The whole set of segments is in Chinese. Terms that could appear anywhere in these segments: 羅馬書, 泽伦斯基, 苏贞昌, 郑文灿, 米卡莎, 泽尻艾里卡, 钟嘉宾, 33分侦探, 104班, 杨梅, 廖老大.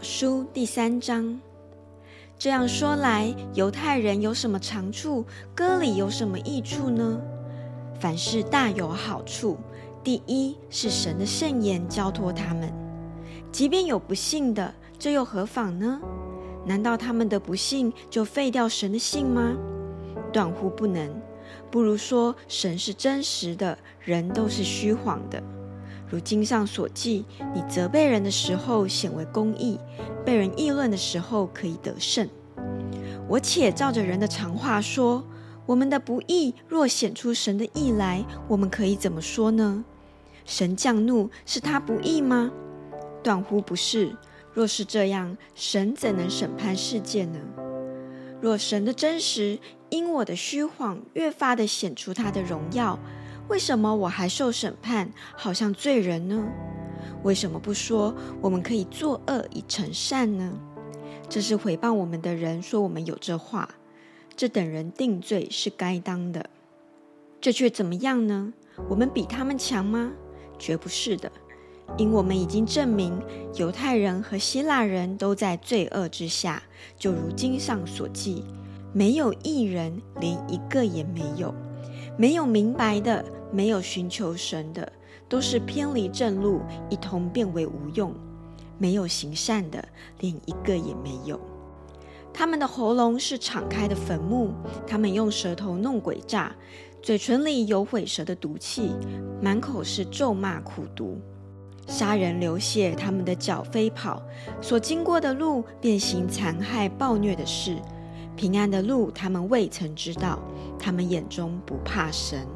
法书第3章。这样说来，犹太人有什么长处？割礼有什么益处呢？凡事大有好处。第一是神的圣言交托他们，即便有不信的，这又何妨呢？难道他们的不信就废掉神的信吗？断乎不能。不如说神是真实的，人都是虚谎的。如经上所记，你责备人的时候显为公义，被人议论的时候可以得胜。我且照着人的常话说，我们的不义若显出神的义来，我们可以怎么说呢？神降怒是他不义吗？断乎不是。若是这样，神怎能审判世界呢？若神的真实因我的虚谎越发的显出他的荣耀，为什么我还受审判，好像罪人呢？为什么不说我们可以作恶以成善呢？这是毁谤我们的人说我们有这话，这等人定罪是该当的。这却怎么样呢？我们比他们强吗？绝不是的。因我们已经证明，犹太人和希腊人都在罪恶之下，就如经上所记，没有义人，连一个也没有。没有明白的，没有寻求神的，都是偏离正路，一同变为无用。没有行善的，连一个也没有。他们的喉咙是敞开的坟墓，他们用舌头弄诡诈，嘴唇里有毁舌的毒气，满口是咒骂苦毒。杀人流血，他们的脚飞跑，所经过的路便行残害暴虐的事。平安的路他们未曾知道，他们眼中不怕神。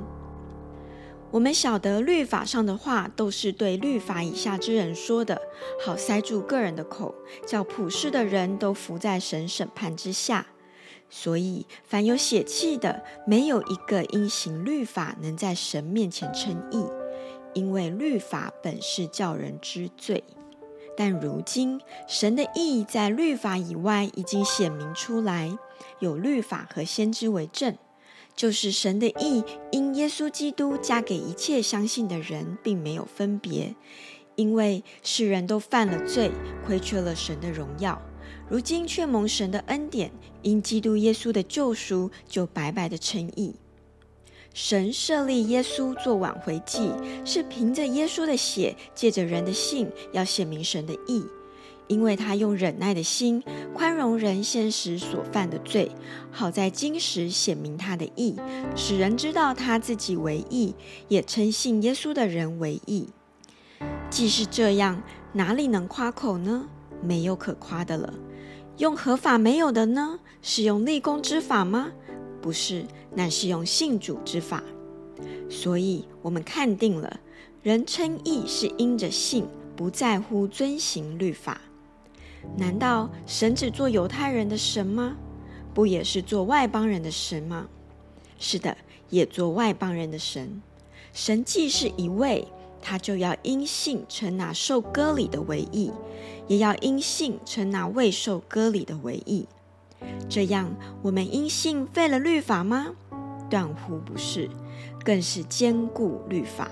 我们晓得律法上的话都是对律法以下之人说的，好塞住个人的口，叫普世的人都伏在神审判之下。所以凡有血气的，没有一个因行律法能在神面前称义，因为律法本是叫人知罪。但如今神的义在律法以外已经显明出来，有律法和先知为证，就是神的义因耶稣基督加给一切相信的人，并没有分别。因为世人都犯了罪，亏缺了神的荣耀，如今却蒙神的恩典，因基督耶稣的救赎，就白白的称义。神设立耶稣做挽回祭，是凭着耶稣的血，借着人的信，要显明神的义。因为他用忍耐的心宽容人先时所犯的罪，好在今时显明他的义，使人知道他自己为义，也称信耶稣的人为义。既是这样，哪里能夸口呢？没有可夸的了。用何法没有的呢？是用立功之法吗？不是，乃是用信主之法。所以我们看定了，人称义是因着信，不在乎遵行律法。难道神只做犹太人的神吗？不也是做外邦人的神吗？是的，也做外邦人的神。神既是一位，他就要因信称那受割礼的为义，也要因信称那未受割礼的为义。这样，我们因信废了律法吗？断乎不是，更是坚固律法。